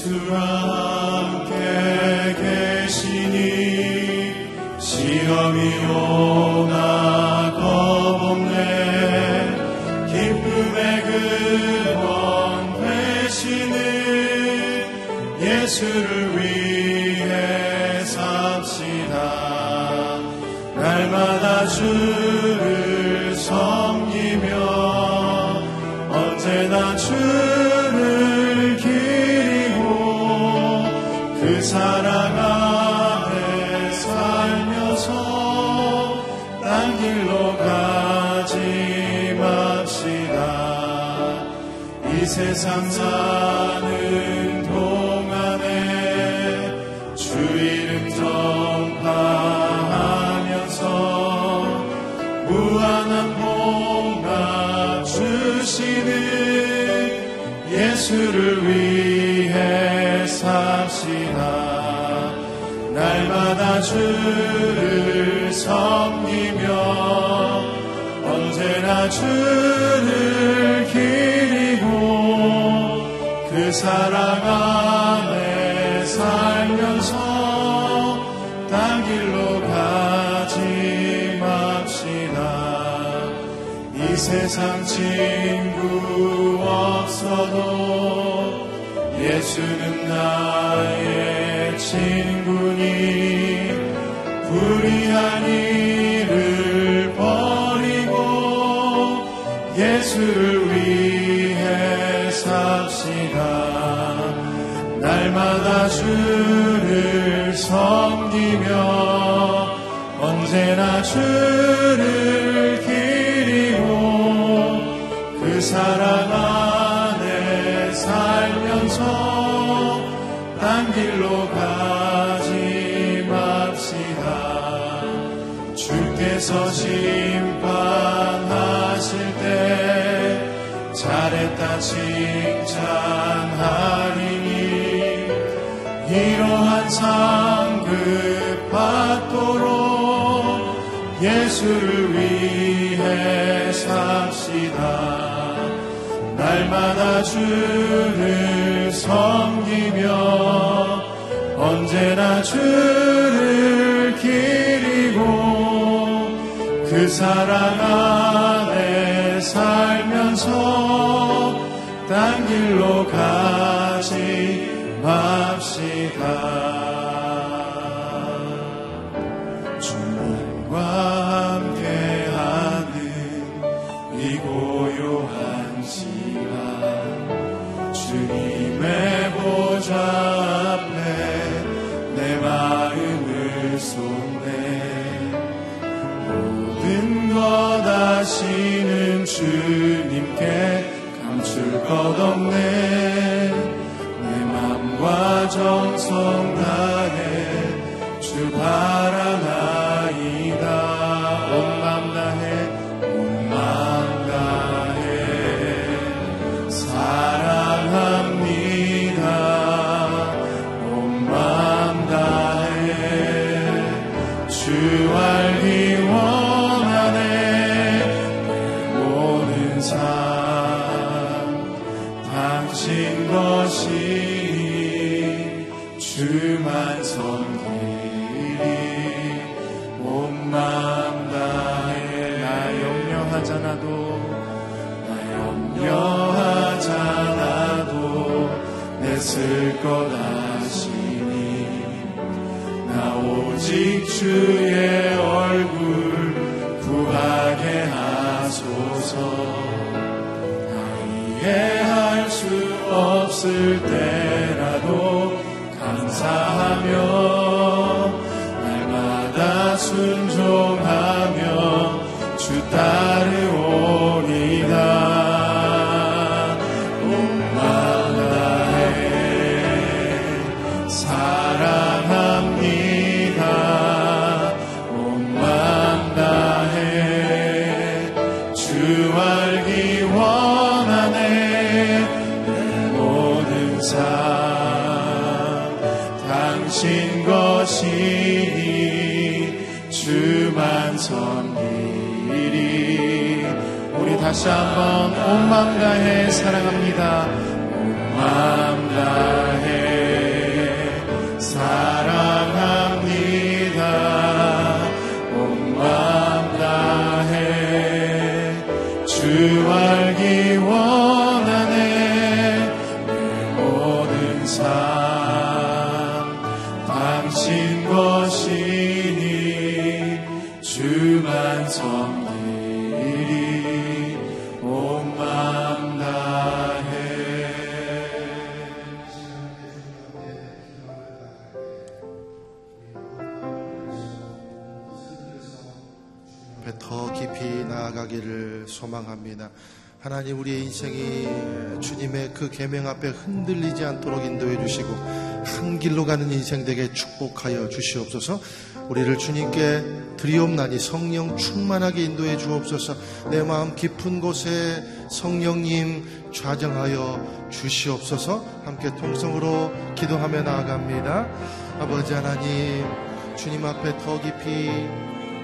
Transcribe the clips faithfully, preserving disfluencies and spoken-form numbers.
예수와 함께 계시니 시험이 오나 겁없네 기쁨의 근원 되시는 예수를 위해 삽시다. 날마다 주를 섬기며 언제나 주를 기리고 그 사랑 앞에 살면서 딴 길로 가지 맙시다. 이 세상 사는 동안에 주 이름 전파하면서 무한한 복나 주시는 예수를 위해 삽시다. 날마다 주를 섬기며 언제나 주를 기리고 그 사랑 안에 살면서 딴 길로 가지 맙시다. 이 세상 친구 없어도 예수는 나의 친구니 불의한 일을 버리고 예수를 위해 삽시다. 날마다 주를 섬기며 언제나 주를 기리고 그 사랑 안에 살면서 딴 길로 가지 맙시다. 주께서 심판하실 때 잘했다 칭찬하리니 이러한 상급 받도록 예수를 위해 삽시다. 날마다 주를 섬기며 언제나 주를 기리고 그 사랑 안에 살면서 딴 길로 가지 맙시다. 주님과 함께하는 이 고요한 시간 주님의 보좌 앞에 내 마음을 쏟네. 모든 것 아시는 주님께 감출 것 없네. 내 맘과 정성 다해 주 바라나이다. 온 맘 다해 온 맘 다해 사랑합니다. 온 맘 다해 주 알기 원하네. 내 모든 삶 당신 것이 주만 섬기리. 온 마음 다해 나 염려하지 않아도 나 염려하지 않아도 내 쓸 것 아시니 나 오직 주의 얼굴 구하게 하소서. 이해할 수 없을 때라도 감사하며 날마다 순종하며 주 따르오리다. 온 마음 다해 사랑합니다. 온 마음 다해 주 알기 원하네. 당신 것이니 주만 섬기리. 우리 다시 한번 온 마음 다해 사랑합니다. 온 마음 다해 주 알기 원하네. 내 모든 삶 당신 것이니 주만 섬기리 온 맘 다해. 더 깊이 나아가기를 소망합니다. 하나님, 우리의 인생이 주님의 그 계명 앞에 흔들리지 않도록 인도해 주시고 한 길로 가는 인생 되게 축복하여 주시옵소서. 우리를 주님께 드리옵나니 성령 충만하게 인도해 주옵소서. 내 마음 깊은 곳에 성령님 좌정하여 주시옵소서. 함께 통성으로 기도하며 나아갑니다. 아버지 하나님, 주님 앞에 더 깊이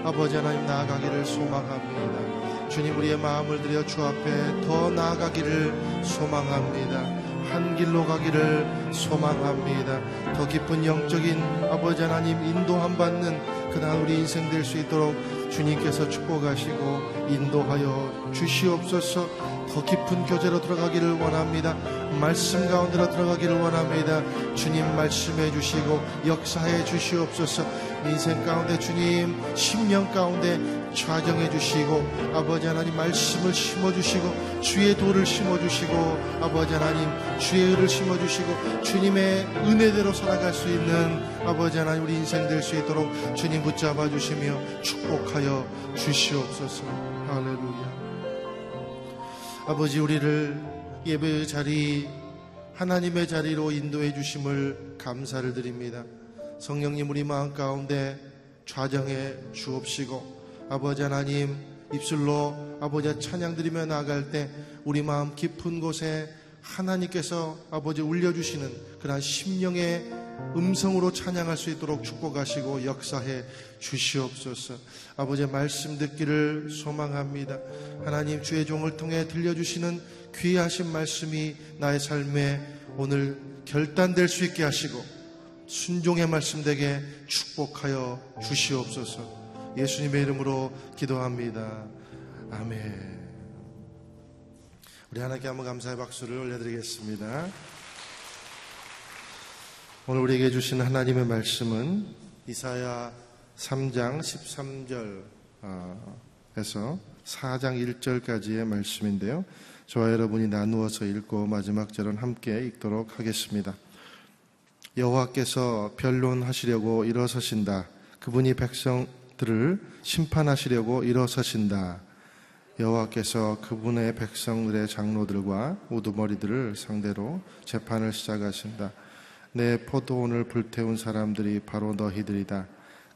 아버지 하나님 나아가기를 소망합니다. 주님, 우리의 마음을 드려 주 앞에 더 나아가기를 소망합니다. 한 길로 가기를 소망합니다. 더 깊은 영적인 아버지 하나님 인도함 받는 그날 우리 인생 될 수 있도록 주님께서 축복하시고 인도하여 주시옵소서. 더 깊은 교제로 들어가기를 원합니다. 말씀 가운데로 들어가기를 원합니다. 주님 말씀해 주시고 역사해 주시옵소서. 인생 가운데 주님 심령 가운데 좌정해 주시고 아버지 하나님 말씀을 심어주시고 주의 도를 심어주시고 아버지 하나님 주의 의를 심어주시고 주님의 은혜대로 살아갈 수 있는 아버지 하나님 우리 인생 될 수 있도록 주님 붙잡아 주시며 축복하여 주시옵소서. 할렐루야. 아버지, 우리를 예배의 자리 하나님의 자리로 인도해 주심을 감사를 드립니다. 성령님, 우리 마음 가운데 좌정해 주옵시고 아버지 하나님 입술로 아버지 찬양 드리며 나아갈 때 우리 마음 깊은 곳에 하나님께서 아버지 울려주시는 그러한 심령의 음성으로 찬양할 수 있도록 축복하시고 역사해 주시옵소서. 아버지의 말씀 듣기를 소망합니다. 하나님, 주의 종을 통해 들려주시는 귀하신 말씀이 나의 삶에 오늘 결단될 수 있게 하시고 순종의 말씀 되게 축복하여 주시옵소서. 예수님의 이름으로 기도합니다. 아멘. 우리 하나님께 한번 감사의 박수를 올려드리겠습니다. 오늘 우리에게 주신 하나님의 말씀은 이사야 삼 장 십삼 절에서 사 장 일 절까지의 말씀인데요, 저와 여러분이 나누어서 읽고 마지막 절은 함께 읽도록 하겠습니다. 여호와께서 변론하시려고 일어서신다. 그분이 백성들을 심판하시려고 일어서신다. 여호와께서 그분의 백성들의 장로들과 우두머리들을 상대로 재판을 시작하신다. 내 포도원을 불태운 사람들이 바로 너희들이다.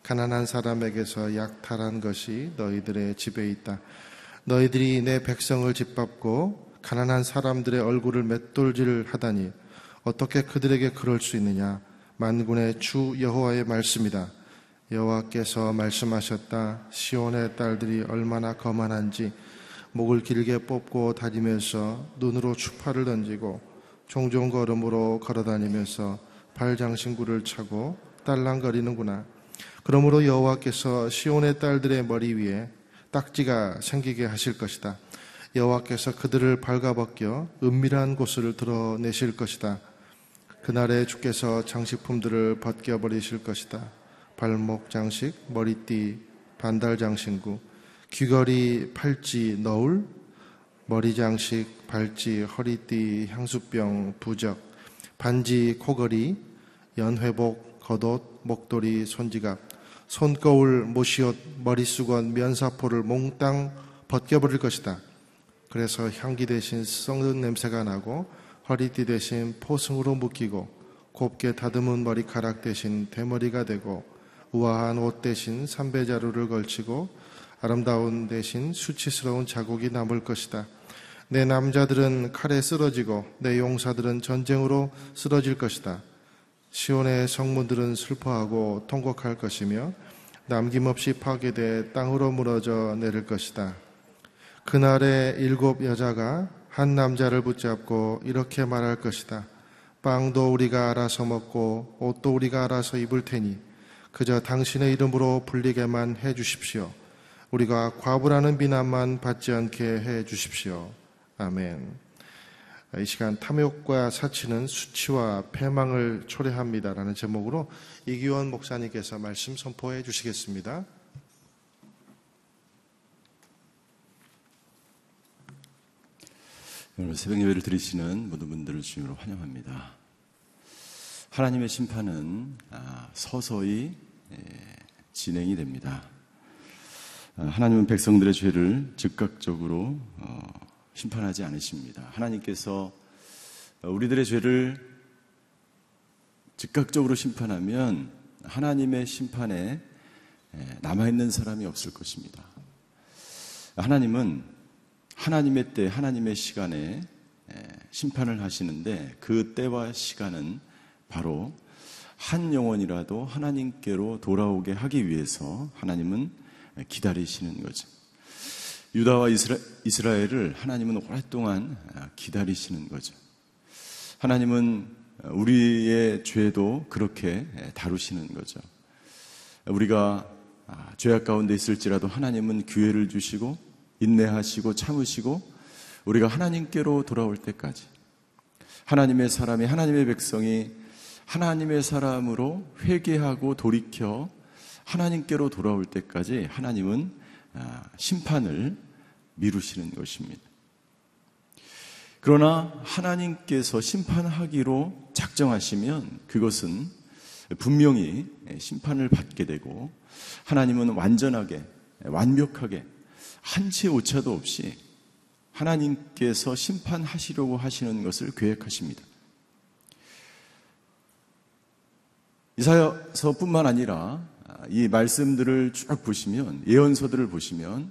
가난한 사람에게서 약탈한 것이 너희들의 집에 있다. 너희들이 내 백성을 짓밟고 가난한 사람들의 얼굴을 맷돌질 하다니 어떻게 그들에게 그럴 수 있느냐. 만군의 주 여호와의 말씀이다. 여호와께서 말씀하셨다. 시온의 딸들이 얼마나 거만한지 목을 길게 뽑고 다니면서 눈으로 추파를 던지고 종종 걸음으로 걸어다니면서 발장신구를 차고 딸랑거리는구나. 그러므로 여호와께서 시온의 딸들의 머리 위에 딱지가 생기게 하실 것이다. 여호와께서 그들을 발가벗겨 은밀한 곳을 드러내실 것이다. 그날에 주께서 장식품들을 벗겨버리실 것이다. 발목 장식, 머리띠, 반달 장신구, 귀걸이, 팔찌, 너울, 머리 장식, 발찌, 허리띠, 향수병, 부적, 반지, 코걸이, 연회복, 겉옷, 목도리, 손지갑, 손거울, 모시옷, 머리수건, 면사포를 몽땅 벗겨버릴 것이다. 그래서 향기 대신 썩는 냄새가 나고 허리띠 대신 포승으로 묶이고 곱게 다듬은 머리카락 대신 대머리가 되고 우아한 옷 대신 삼배자루를 걸치고 아름다운 대신 수치스러운 자국이 남을 것이다. 내 남자들은 칼에 쓰러지고 내 용사들은 전쟁으로 쓰러질 것이다. 시온의 성문들은 슬퍼하고 통곡할 것이며 남김없이 파괴돼 땅으로 무너져 내릴 것이다. 그날에 일곱 여자가 한 남자를 붙잡고 이렇게 말할 것이다. 빵도 우리가 알아서 먹고 옷도 우리가 알아서 입을 테니 그저 당신의 이름으로 불리게만 해 주십시오. 우리가 과부라는 비난만 받지 않게 해 주십시오. 아멘. 이 시간 탐욕과 사치는 수치와 패망을 초래합니다 라는 제목으로 이기원 목사님께서 말씀 선포해 주시겠습니다. 오늘 새벽 예배를 드리시는 모든 분들을 주님으로 환영합니다. 하나님의 심판은 서서히 진행이 됩니다. 하나님은 백성들의 죄를 즉각적으로 심판하지 않으십니다. 하나님께서 우리들의 죄를 즉각적으로 심판하면 하나님의 심판에 남아있는 사람이 없을 것입니다. 하나님은 하나님의 때, 하나님의 시간에 심판을 하시는데 그 때와 시간은 바로 한 영혼이라도 하나님께로 돌아오게 하기 위해서 하나님은 기다리시는 거죠. 유다와 이스라, 이스라엘을 하나님은 오랫동안 기다리시는 거죠. 하나님은 우리의 죄도 그렇게 다루시는 거죠. 우리가 죄악 가운데 있을지라도 하나님은 기회를 주시고 인내하시고 참으시고 우리가 하나님께로 돌아올 때까지 하나님의 사람이, 하나님의 백성이 하나님의 사람으로 회개하고 돌이켜 하나님께로 돌아올 때까지 하나님은 심판을 미루시는 것입니다. 그러나 하나님께서 심판하기로 작정하시면 그것은 분명히 심판을 받게 되고 하나님은 완전하게, 완벽하게 한치의 오차도 없이 하나님께서 심판하시려고 하시는 것을 계획하십니다. 이사야서뿐만 아니라 이 말씀들을 쭉 보시면, 예언서들을 보시면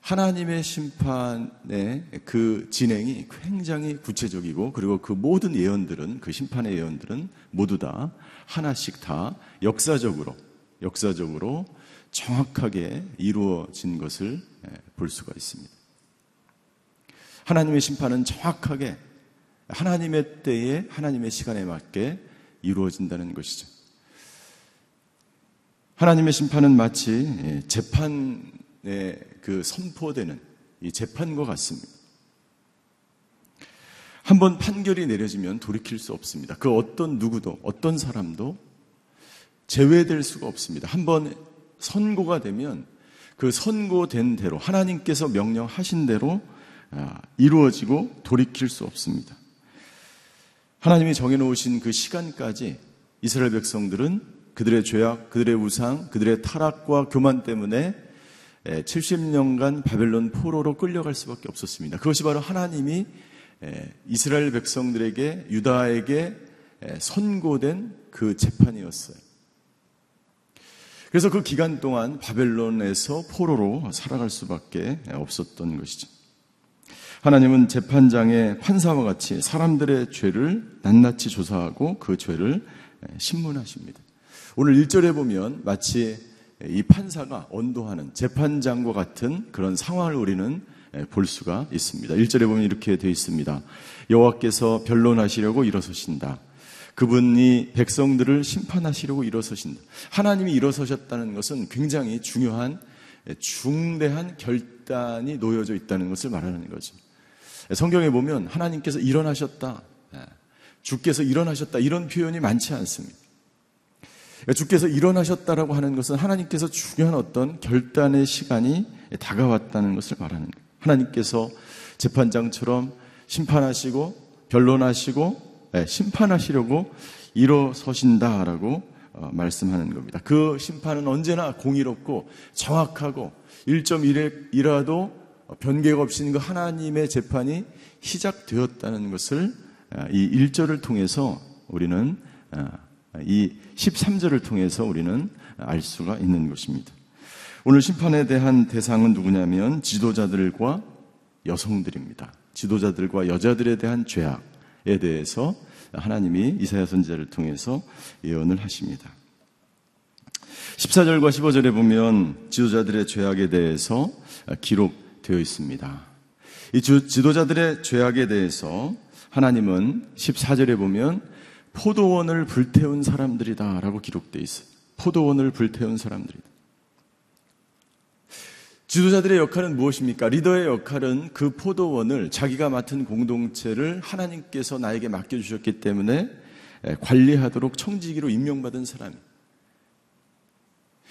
하나님의 심판의 그 진행이 굉장히 구체적이고 그리고 그 모든 예언들은, 그 심판의 예언들은 모두 다 하나씩 다 역사적으로, 역사적으로 정확하게 이루어진 것을 볼 수가 있습니다. 하나님의 심판은 정확하게 하나님의 때에, 하나님의 시간에 맞게 이루어진다는 것이죠. 하나님의 심판은 마치 재판에 그 선포되는 이 재판과 같습니다. 한번 판결이 내려지면 돌이킬 수 없습니다. 그 어떤 누구도, 어떤 사람도 제외될 수가 없습니다. 한번 선고가 되면 그 선고된 대로, 하나님께서 명령하신 대로 이루어지고 돌이킬 수 없습니다. 하나님이 정해놓으신 그 시간까지 이스라엘 백성들은 그들의 죄악, 그들의 우상, 그들의 타락과 교만 때문에 칠십 년간 바벨론 포로로 끌려갈 수밖에 없었습니다. 그것이 바로 하나님이 이스라엘 백성들에게, 유다에게 선고된 그 재판이었어요. 그래서 그 기간 동안 바벨론에서 포로로 살아갈 수밖에 없었던 것이죠. 하나님은 재판장의 판사와 같이 사람들의 죄를 낱낱이 조사하고 그 죄를 심문하십니다. 오늘 일 절에 보면 마치 이 판사가 언도하는 재판장과 같은 그런 상황을 우리는 볼 수가 있습니다. 일 절에 보면 이렇게 되어 있습니다. 여호와께서 변론하시려고 일어서신다. 그분이 백성들을 심판하시려고 일어서신다. 하나님이 일어서셨다는 것은 굉장히 중요한, 중대한 결단이 놓여져 있다는 것을 말하는 거죠. 성경에 보면 하나님께서 일어나셨다, 주께서 일어나셨다 이런 표현이 많지 않습니다. 주께서 일어나셨다라고 하는 것은 하나님께서 중요한 어떤 결단의 시간이 다가왔다는 것을 말하는 거예요. 하나님께서 재판장처럼 심판하시고 변론하시고 심판하시려고 일어서신다라고 말씀하는 겁니다. 그 심판은 언제나 공의롭고 정확하고 일 점 일이라도 변개가 없이 그 하나님의 재판이 시작되었다는 것을 이 일 절을 통해서 우리는, 이 십삼 절을 통해서 우리는 알 수가 있는 것입니다. 오늘 심판에 대한 대상은 누구냐면 지도자들과 여성들입니다. 지도자들과 여자들에 대한 죄악에 대해서 하나님이 이사야 선지자를 통해서 예언을 하십니다. 십사 절과 십오 절에 보면 지도자들의 죄악에 대해서 기록 되어 있습니다. 이 주, 지도자들의 죄악에 대해서 하나님은 십사 절에 보면 포도원을 불태운 사람들이다 라고 기록되어 있어요. 포도원을 불태운 사람들이다. 지도자들의 역할은 무엇입니까? 리더의 역할은 그 포도원을 자기가 맡은 공동체를 하나님께서 나에게 맡겨주셨기 때문에 관리하도록 청지기로 임명받은 사람이에요.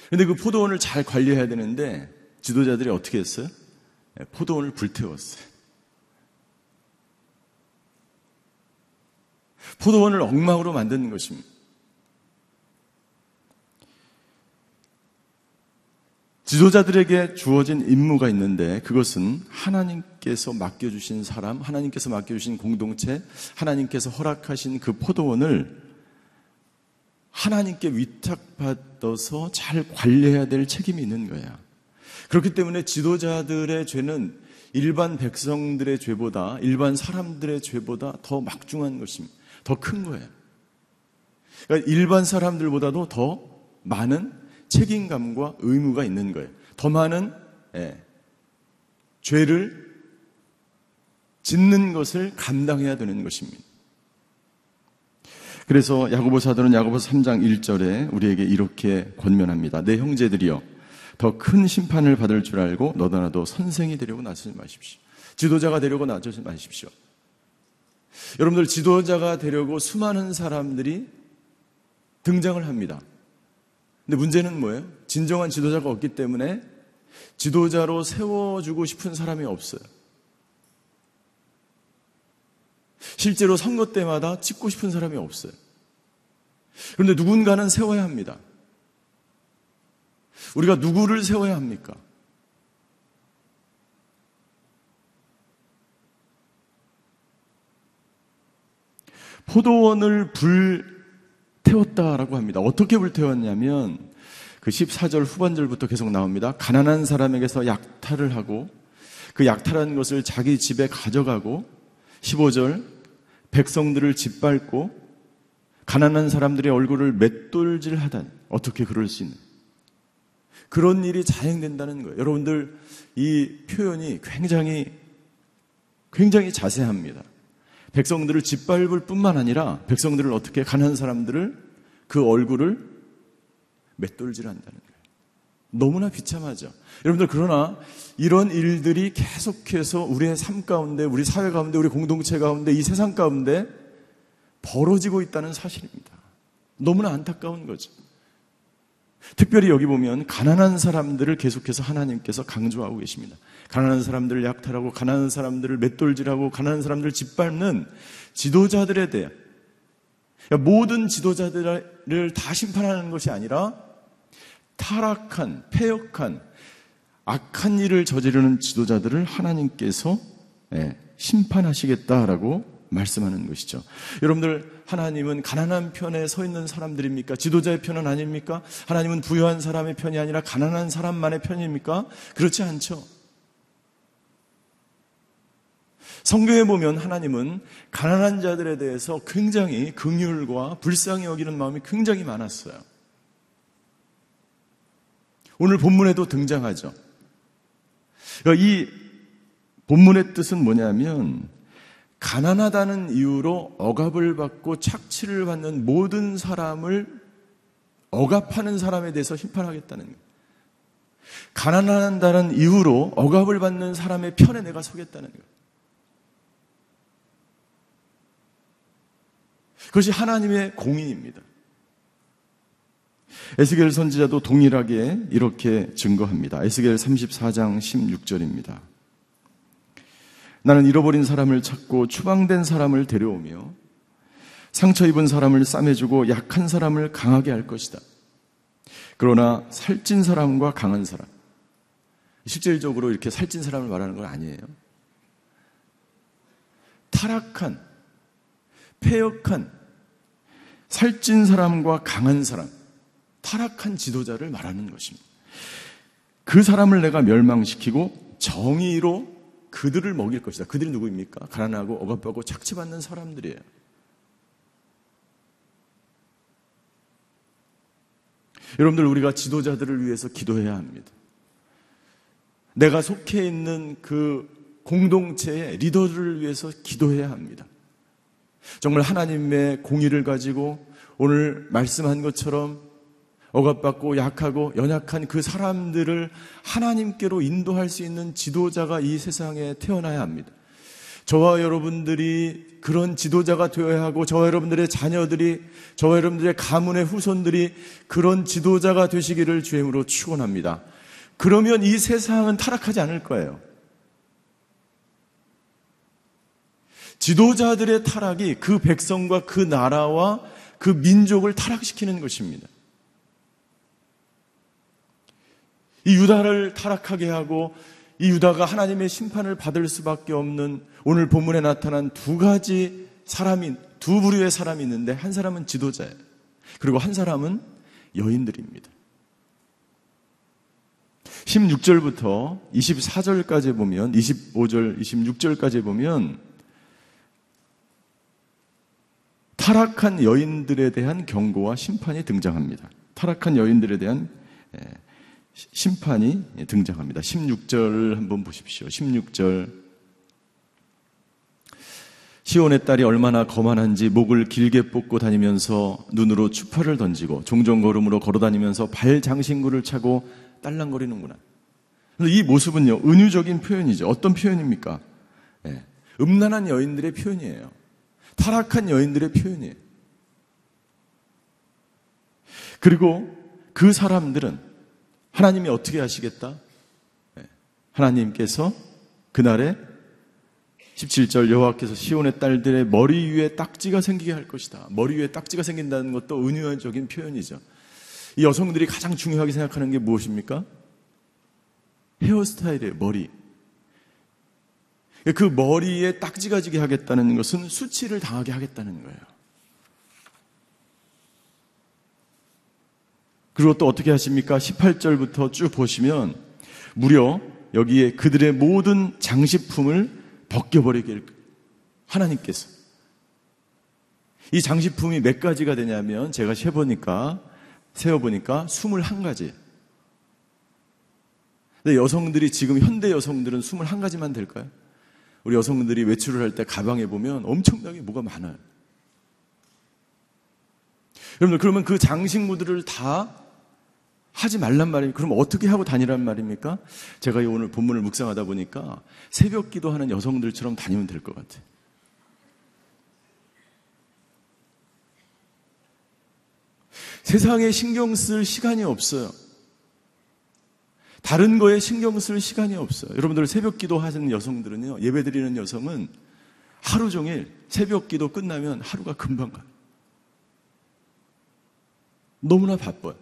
그런데 그 포도원을 잘 관리해야 되는데 지도자들이 어떻게 했어요? 포도원을 불태웠어요. 포도원을 엉망으로 만드는 것입니다. 지도자들에게 주어진 임무가 있는데 그것은 하나님께서 맡겨주신 사람, 하나님께서 맡겨주신 공동체, 하나님께서 허락하신 그 포도원을 하나님께 위탁받아서 잘 관리해야 될 책임이 있는 거야. 그렇기 때문에 지도자들의 죄는 일반 백성들의 죄보다, 일반 사람들의 죄보다 더 막중한 것입니다. 더 큰 거예요. 그러니까 일반 사람들보다도 더 많은 책임감과 의무가 있는 거예요. 더 많은 예, 죄를 짓는 것을 감당해야 되는 것입니다. 그래서 야고보 사도는 야고보서 삼 장 일 절에 우리에게 이렇게 권면합니다. 내 형제들이여, 더 큰 심판을 받을 줄 알고 너도나도 선생이 되려고 나서지 마십시오. 지도자가 되려고 나서지 마십시오. 여러분들, 지도자가 되려고 수많은 사람들이 등장을 합니다. 근데 문제는 뭐예요? 진정한 지도자가 없기 때문에 지도자로 세워주고 싶은 사람이 없어요. 실제로 선거 때마다 찍고 싶은 사람이 없어요. 그런데 누군가는 세워야 합니다. 우리가 누구를 세워야 합니까? 포도원을 불 태웠다라고 합니다. 어떻게 불태웠냐면 그 십사 절 후반절부터 계속 나옵니다. 가난한 사람에게서 약탈을 하고 그 약탈한 것을 자기 집에 가져가고, 십오 절 백성들을 짓밟고 가난한 사람들의 얼굴을 맷돌질하다니 어떻게 그럴 수 있는, 그런 일이 자행된다는 거예요. 여러분들, 이 표현이 굉장히 굉장히 자세합니다. 백성들을 짓밟을 뿐만 아니라 백성들을 어떻게, 가난한 사람들을, 그 얼굴을 맷돌질한다는 거예요. 너무나 비참하죠. 여러분들, 그러나 이런 일들이 계속해서 우리의 삶 가운데, 우리 사회 가운데, 우리 공동체 가운데, 이 세상 가운데 벌어지고 있다는 사실입니다. 너무나 안타까운 거죠. 특별히 여기 보면 가난한 사람들을 계속해서 하나님께서 강조하고 계십니다. 가난한 사람들을 약탈하고, 가난한 사람들을 맷돌질하고, 가난한 사람들을 짓밟는 지도자들에 대해, 그러니까 모든 지도자들을 다 심판하는 것이 아니라 타락한, 패역한, 악한 일을 저지르는 지도자들을 하나님께서 심판하시겠다라고 말씀하는 것이죠. 여러분들, 하나님은 가난한 편에 서 있는 사람들입니까? 지도자의 편은 아닙니까? 하나님은 부유한 사람의 편이 아니라 가난한 사람만의 편입니까? 그렇지 않죠. 성경에 보면 하나님은 가난한 자들에 대해서 굉장히 긍휼과 불쌍히 여기는 마음이 굉장히 많았어요. 오늘 본문에도 등장하죠. 그러니까 이 본문의 뜻은 뭐냐면, 가난하다는 이유로 억압을 받고 착취를 받는 모든 사람을 억압하는 사람에 대해서 심판하겠다는 거예요. 가난하다는 이유로 억압을 받는 사람의 편에 내가 서겠다는 거예요. 그것이 하나님의 공의입니다. 에스겔 선지자도 동일하게 이렇게 증거합니다. 에스겔 삼십사 장 십육 절입니다. 나는 잃어버린 사람을 찾고 추방된 사람을 데려오며 상처 입은 사람을 싸매주고 약한 사람을 강하게 할 것이다. 그러나 살찐 사람과 강한 사람, 실질적으로 이렇게 살찐 사람을 말하는 건 아니에요. 타락한, 패역한, 살찐 사람과 강한 사람, 타락한 지도자를 말하는 것입니다. 그 사람을 내가 멸망시키고 정의로 그들을 먹일 것이다. 그들이 누구입니까? 가난하고 억압받고 착취받는 사람들이에요. 여러분들, 우리가 지도자들을 위해서 기도해야 합니다. 내가 속해 있는 그 공동체의 리더들을 위해서 기도해야 합니다. 정말 하나님의 공의를 가지고 오늘 말씀한 것처럼 억압받고 약하고 연약한 그 사람들을 하나님께로 인도할 수 있는 지도자가 이 세상에 태어나야 합니다. 저와 여러분들이 그런 지도자가 되어야 하고 저와 여러분들의 자녀들이, 저와 여러분들의 가문의 후손들이 그런 지도자가 되시기를 주의 이름으로 축원합니다. 그러면 이 세상은 타락하지 않을 거예요. 지도자들의 타락이 그 백성과 그 나라와 그 민족을 타락시키는 것입니다. 이 유다를 타락하게 하고 이 유다가 하나님의 심판을 받을 수밖에 없는, 오늘 본문에 나타난 두 가지 사람이, 두 부류의 사람이 있는데, 한 사람은 지도자예요. 그리고 한 사람은 여인들입니다. 십육 절부터 이십사 절까지 보면, 이십오 절, 이십육 절까지 보면 타락한 여인들에 대한 경고와 심판이 등장합니다. 타락한 여인들에 대한 심판이 등장합니다. 십육 절을 한번 보십시오. 십육 절. 시온의 딸이 얼마나 거만한지 목을 길게 뽑고 다니면서 눈으로 추파를 던지고 종종 걸음으로 걸어다니면서 발 장신구를 차고 딸랑거리는구나. 이 모습은요, 은유적인 표현이죠. 어떤 표현입니까? 예, 음란한 여인들의 표현이에요. 타락한 여인들의 표현이에요. 그리고 그 사람들은 하나님이 어떻게 하시겠다? 하나님께서 그날에 십칠 절, 여호와께서 시온의 딸들의 머리 위에 딱지가 생기게 할 것이다. 머리 위에 딱지가 생긴다는 것도 은유적인 표현이죠. 이 여성들이 가장 중요하게 생각하는 게 무엇입니까? 헤어스타일이에요, 머리. 그 머리에 딱지가 지게 하겠다는 것은 수치를 당하게 하겠다는 거예요. 그리고 또 어떻게 하십니까? 십팔 절부터 쭉 보시면 무려 여기에 그들의 모든 장식품을 벗겨버리길 하나님께서. 이 장식품이 몇 가지가 되냐면, 제가 세보니까, 세어보니까 이십일 가지. 근데 여성들이, 지금 현대 여성들은 이십일 가지만 될까요? 우리 여성들이 외출을 할 때 가방에 보면 엄청나게 뭐가 많아요. 여러분들, 그러면 그 장식무들을 다 하지 말란 말입니까? 그럼 어떻게 하고 다니란 말입니까? 제가 오늘 본문을 묵상하다 보니까 새벽 기도하는 여성들처럼 다니면 될 것 같아요. 세상에 신경 쓸 시간이 없어요. 다른 거에 신경 쓸 시간이 없어요. 여러분들, 새벽 기도하는 여성들은요, 예배 드리는 여성은 하루 종일 새벽 기도 끝나면 하루가 금방 가요. 너무나 바빠요.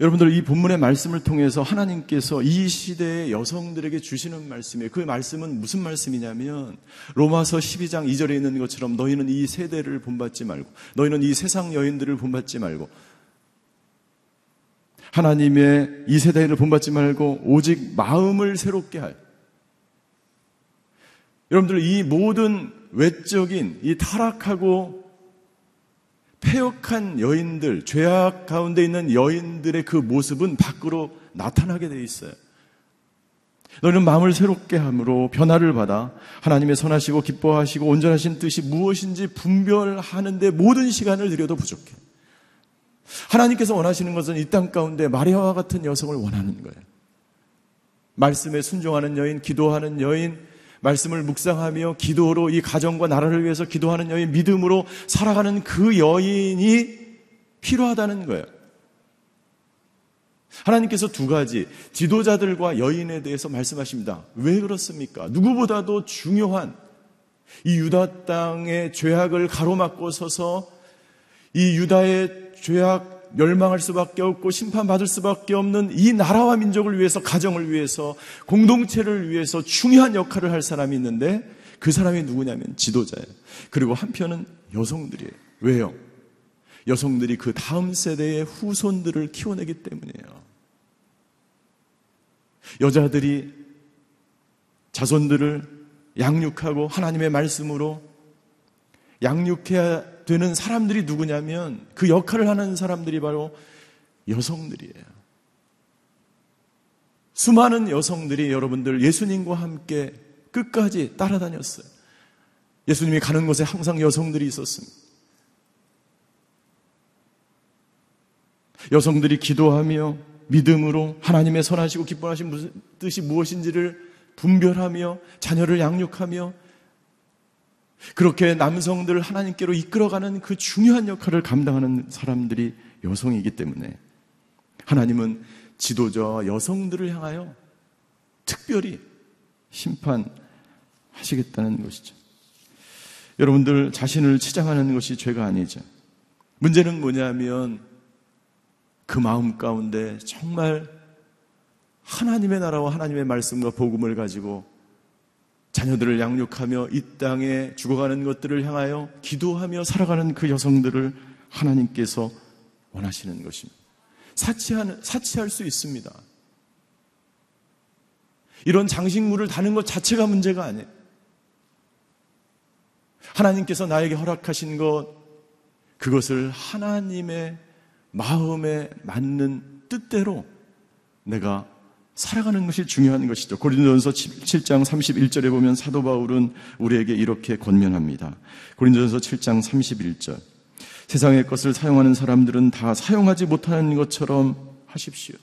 여러분들, 이 본문의 말씀을 통해서 하나님께서 이 시대의 여성들에게 주시는 말씀이에요. 그 말씀은 무슨 말씀이냐면, 로마서 십이 장 이 절에 있는 것처럼 너희는 이 세대를 본받지 말고, 너희는 이 세상 여인들을 본받지 말고, 하나님의 이 세대를 본받지 말고 오직 마음을 새롭게 할. 여러분들, 이 모든 외적인 이 타락하고 패역한 여인들, 죄악 가운데 있는 여인들의 그 모습은 밖으로 나타나게 돼 있어요. 너는 마음을 새롭게 함으로 변화를 받아 하나님의 선하시고 기뻐하시고 온전하신 뜻이 무엇인지 분별하는데 모든 시간을 들여도 부족해. 하나님께서 원하시는 것은 이 땅 가운데 마리아와 같은 여성을 원하는 거예요. 말씀에 순종하는 여인, 기도하는 여인, 말씀을 묵상하며 기도로 이 가정과 나라를 위해서 기도하는 여인, 믿음으로 살아가는 그 여인이 필요하다는 거예요. 하나님께서 두 가지 지도자들과 여인에 대해서 말씀하십니다. 왜 그렇습니까? 누구보다도 중요한 이 유다 땅의 죄악을 가로막고 서서 이 유다의 죄악, 멸망할 수밖에 없고 심판받을 수밖에 없는 이 나라와 민족을 위해서, 가정을 위해서, 공동체를 위해서 중요한 역할을 할 사람이 있는데, 그 사람이 누구냐면 지도자예요. 그리고 한편은 여성들이에요. 왜요? 여성들이 그 다음 세대의 후손들을 키워내기 때문이에요. 여자들이 자손들을 양육하고 하나님의 말씀으로 양육해야 되는 사람들이 누구냐면, 그 역할을 하는 사람들이 바로 여성들이에요. 수많은 여성들이 여러분들 예수님과 함께 끝까지 따라다녔어요. 예수님이 가는 곳에 항상 여성들이 있었습니다. 여성들이 기도하며 믿음으로 하나님의 선하시고 기뻐하신 뜻이 무엇인지를 분별하며 자녀를 양육하며 그렇게 남성들을 하나님께로 이끌어가는 그 중요한 역할을 감당하는 사람들이 여성이기 때문에 하나님은 지도자와 여성들을 향하여 특별히 심판하시겠다는 것이죠. 여러분들 자신을 치장하는 것이 죄가 아니죠. 문제는 뭐냐면 그 마음 가운데 정말 하나님의 나라와 하나님의 말씀과 복음을 가지고 자녀들을 양육하며 이 땅에 죽어가는 것들을 향하여 기도하며 살아가는 그 여성들을 하나님께서 원하시는 것입니다. 사치하는, 사치할 수 있습니다. 이런 장식물을 다는 것 자체가 문제가 아니에요. 하나님께서 나에게 허락하신 것, 그것을 하나님의 마음에 맞는 뜻대로 내가 살아가는 것이 중요한 것이죠. 고린도전서 칠 장 삼십일 절에 보면 사도 바울은 우리에게 이렇게 권면합니다. 고린도전서 칠 장 삼십일 절. 세상의 것을 사용하는 사람들은 다 사용하지 못하는 것처럼 하십시오.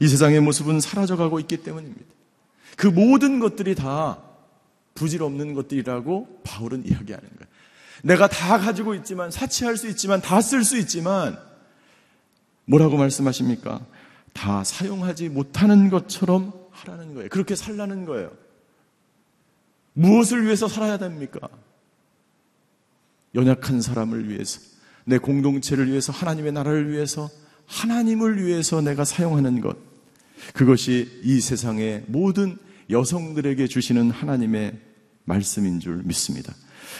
이 세상의 모습은 사라져가고 있기 때문입니다. 그 모든 것들이 다 부질없는 것들이라고 바울은 이야기하는 거예요. 내가 다 가지고 있지만, 사치할 수 있지만, 다 쓸 수 있지만 뭐라고 말씀하십니까? 다 사용하지 못하는 것처럼 하라는 거예요. 그렇게 살라는 거예요. 무엇을 위해서 살아야 됩니까? 연약한 사람을 위해서, 내 공동체를 위해서, 하나님의 나라를 위해서, 하나님을 위해서 내가 사용하는 것, 그것이 이 세상의 모든 여성들에게 주시는 하나님의 말씀인 줄 믿습니다.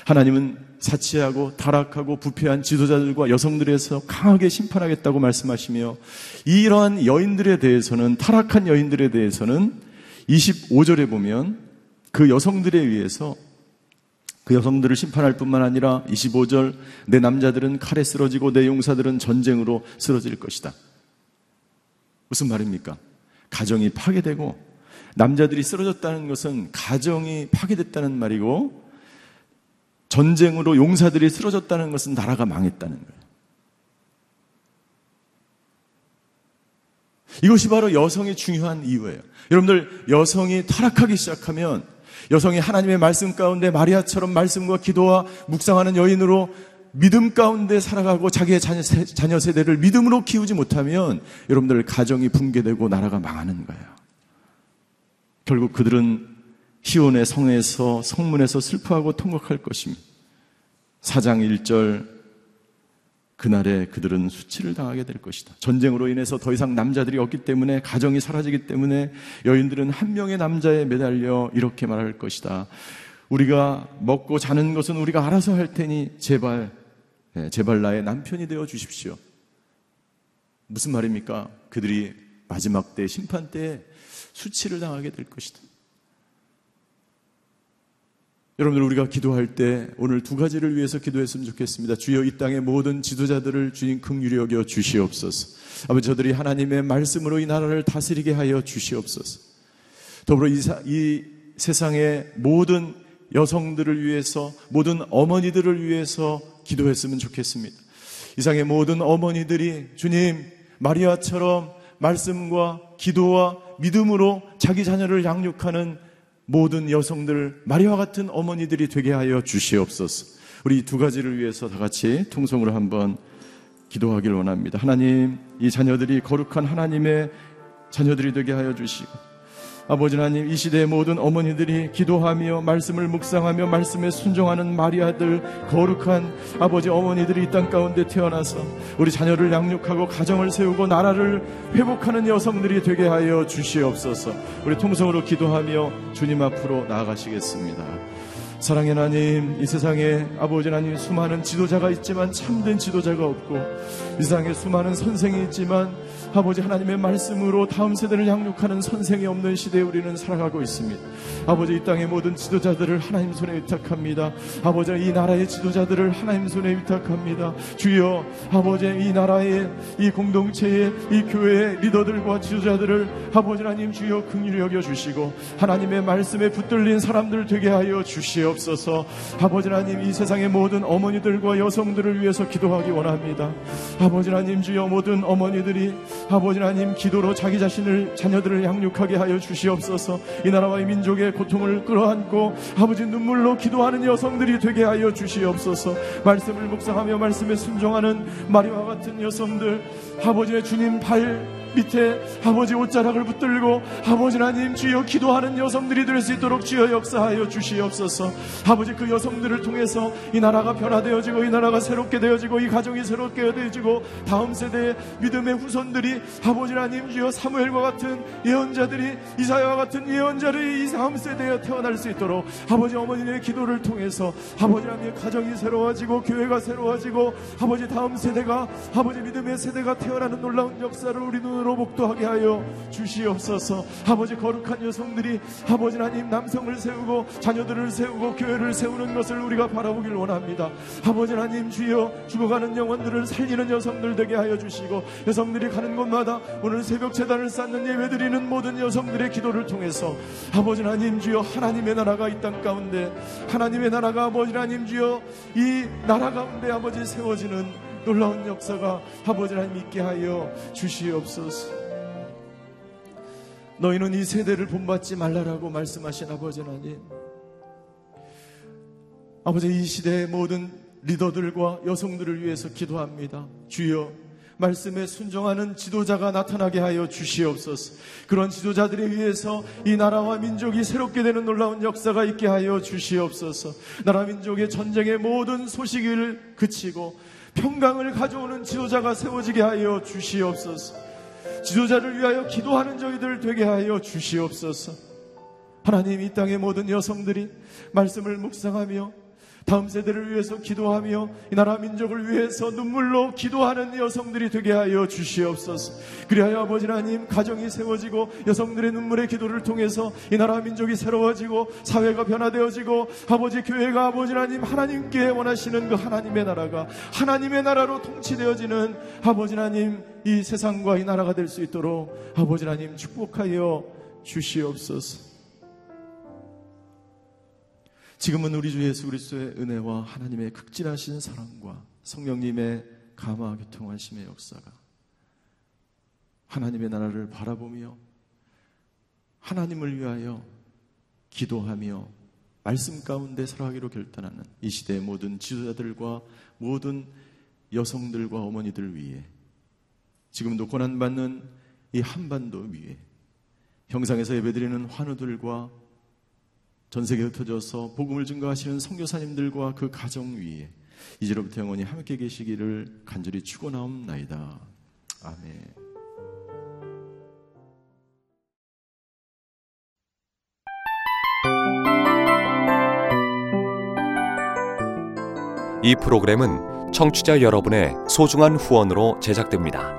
하나님은 사치하고 타락하고 부패한 지도자들과 여성들에서 강하게 심판하겠다고 말씀하시며, 이러한 여인들에 대해서는, 타락한 여인들에 대해서는 이십오 절에 보면 그 여성들에 의해서 그 여성들을 심판할 뿐만 아니라 이십오 절, 내 남자들은 칼에 쓰러지고 내 용사들은 전쟁으로 쓰러질 것이다. 무슨 말입니까? 가정이 파괴되고, 남자들이 쓰러졌다는 것은 가정이 파괴됐다는 말이고, 전쟁으로 용사들이 쓰러졌다는 것은 나라가 망했다는 거예요. 이것이 바로 여성이 중요한 이유예요. 여러분들, 여성이 타락하기 시작하면, 여성이 하나님의 말씀 가운데 마리아처럼 말씀과 기도와 묵상하는 여인으로 믿음 가운데 살아가고 자기의 자녀, 세, 자녀 세대를 믿음으로 키우지 못하면 여러분들 가정이 붕괴되고 나라가 망하는 거예요. 결국 그들은 시온의 성에서 성문에서 슬퍼하고 통곡할 것입니다. 사 장 일 절, 그날에 그들은 수치를 당하게 될 것이다. 전쟁으로 인해서 더 이상 남자들이 없기 때문에, 가정이 사라지기 때문에 여인들은 한 명의 남자에 매달려 이렇게 말할 것이다. 우리가 먹고 자는 것은 우리가 알아서 할 테니 제발, 제발 나의 남편이 되어 주십시오. 무슨 말입니까? 그들이 마지막 때, 심판 때에 수치를 당하게 될 것이다. 여러분들, 우리가 기도할 때 오늘 두 가지를 위해서 기도했으면 좋겠습니다. 주여, 이 땅의 모든 지도자들을 주님 긍휼히 여겨 주시옵소서. 아버지, 저들이 하나님의 말씀으로 이 나라를 다스리게 하여 주시옵소서. 더불어 이, 사, 이 세상의 모든 여성들을 위해서, 모든 어머니들을 위해서 기도했으면 좋겠습니다. 이상의 모든 어머니들이 주님, 마리아처럼 말씀과 기도와 믿음으로 자기 자녀를 양육하는 모든 여성들, 마리아와 같은 어머니들이 되게 하여 주시옵소서. 우리 두 가지를 위해서 다 같이 통성으로 한번 기도하길 원합니다. 하나님, 이 자녀들이 거룩한 하나님의 자녀들이 되게 하여 주시고, 아버지 하나님, 이 시대의 모든 어머니들이 기도하며 말씀을 묵상하며 말씀에 순종하는 마리아들, 거룩한 아버지 어머니들이 이 땅 가운데 태어나서 우리 자녀를 양육하고 가정을 세우고 나라를 회복하는 여성들이 되게 하여 주시옵소서. 우리 통성으로 기도하며 주님 앞으로 나아가시겠습니다. 사랑의 하나님, 이 세상에 아버지 하나님, 수많은 지도자가 있지만 참된 지도자가 없고, 이 세상에 수많은 선생이 있지만 아버지 하나님의 말씀으로 다음 세대를 양육하는 선생이 없는 시대에 우리는 살아가고 있습니다. 아버지 이 땅의 모든 지도자들을 하나님 손에 위탁합니다. 아버지 이 나라의 지도자들을 하나님 손에 위탁합니다. 주여 아버지 이 나라의 이 공동체의 이 교회의 리더들과 지도자들을 아버지 하나님 주여 긍휼히 여겨주시고 하나님의 말씀에 붙들린 사람들 되게 하여 주시옵소서. 아버지 하나님 이 세상의 모든 어머니들과 여성들을 위해서 기도하기 원합니다. 아버지 하나님 주여 모든 어머니들이 아버지 하나님 기도로 자기 자신을 자녀들을 양육하게 하여 주시옵소서. 이 나라와 이 민족의 고통을 끌어안고 아버지 눈물로 기도하는 여성들이 되게 하여 주시옵소서. 말씀을 묵상하며 말씀에 순종하는 마리아와 같은 여성들 아버지의 주님 발 밑에 아버지 옷자락을 붙들고 아버지 하나님 주여 기도하는 여성들이 될 수 있도록 주여 역사하여 주시옵소서. 아버지 그 여성들을 통해서 이 나라가 변화되어지고 이 나라가 새롭게 되어지고 이 가정이 새롭게 되어지고 다음 세대의 믿음의 후손들이 아버지 하나님 주여 사무엘과 같은 예언자들이 이사야와 같은 예언자들이 이 다음 세대에 태어날 수 있도록 아버지 어머니의 기도를 통해서 아버지 하나님의 가정이 새로워지고 교회가 새로워지고 아버지 다음 세대가 아버지 믿음의 세대가 태어나는 놀라운 역사를 우리 눈으로 복도하게 하여 주시옵소서. 아버지 거룩한 여성들이 아버지 하나님 남성을 세우고 자녀들을 세우고 교회를 세우는 것을 우리가 바라보길 원합니다. 아버지 하나님 주여 죽어가는 영혼들을 살리는 여성들 되게 하여 주시고 여성들이 가는 곳마다 오늘 새벽 제단을 쌓는 예배드리는 모든 여성들의 기도를 통해서 아버지 하나님 주여 하나님의 나라가 이 땅 가운데 하나님의 나라가 아버지 하나님 주여 이 나라 가운데 아버지 세워지는 놀라운 역사가 아버지 하나님 있게 하여 주시옵소서. 너희는 이 세대를 본받지 말라라고 말씀하신 아버지 하나님 아버지 이 시대의 모든 리더들과 여성들을 위해서 기도합니다. 주여 말씀에 순종하는 지도자가 나타나게 하여 주시옵소서. 그런 지도자들에 의해서 이 나라와 민족이 새롭게 되는 놀라운 역사가 있게 하여 주시옵소서. 나라 민족의 전쟁의 모든 소식을 그치고 평강을 가져오는 지도자가 세워지게 하여 주시옵소서. 지도자를 위하여 기도하는 저희들 되게 하여 주시옵소서. 하나님 이 땅의 모든 여성들이 말씀을 묵상하며 다음 세대를 위해서 기도하며 이 나라 민족을 위해서 눈물로 기도하는 여성들이 되게 하여 주시옵소서. 그리하여 아버지 하나님 가정이 세워지고 여성들의 눈물의 기도를 통해서 이 나라 민족이 새로워지고 사회가 변화되어지고 아버지 교회가 아버지 하나님 하나님께 원하시는 그 하나님의 나라가 하나님의 나라로 통치되어지는 아버지 하나님 이 세상과 이 나라가 될 수 있도록 아버지 하나님 축복하여 주시옵소서. 지금은 우리 주 예수 그리스도의 은혜와 하나님의 극진하신 사랑과 성령님의 감화 교통하심의 역사가 하나님의 나라를 바라보며 하나님을 위하여 기도하며 말씀 가운데 살아가기로 결단하는 이 시대의 모든 지도자들과 모든 여성들과 어머니들 위해 지금도 고난받는 이 한반도 위에 형상에서 예배드리는 환우들과 전 세계에 흩어져서 복음을 증거하시는 선교사님들과 그 가정 위에 이제로부터 영원히 함께 계시기를 간절히 축원하옵나이다. 아멘. 이 프로그램은 청취자 여러분의 소중한 후원으로 제작됩니다.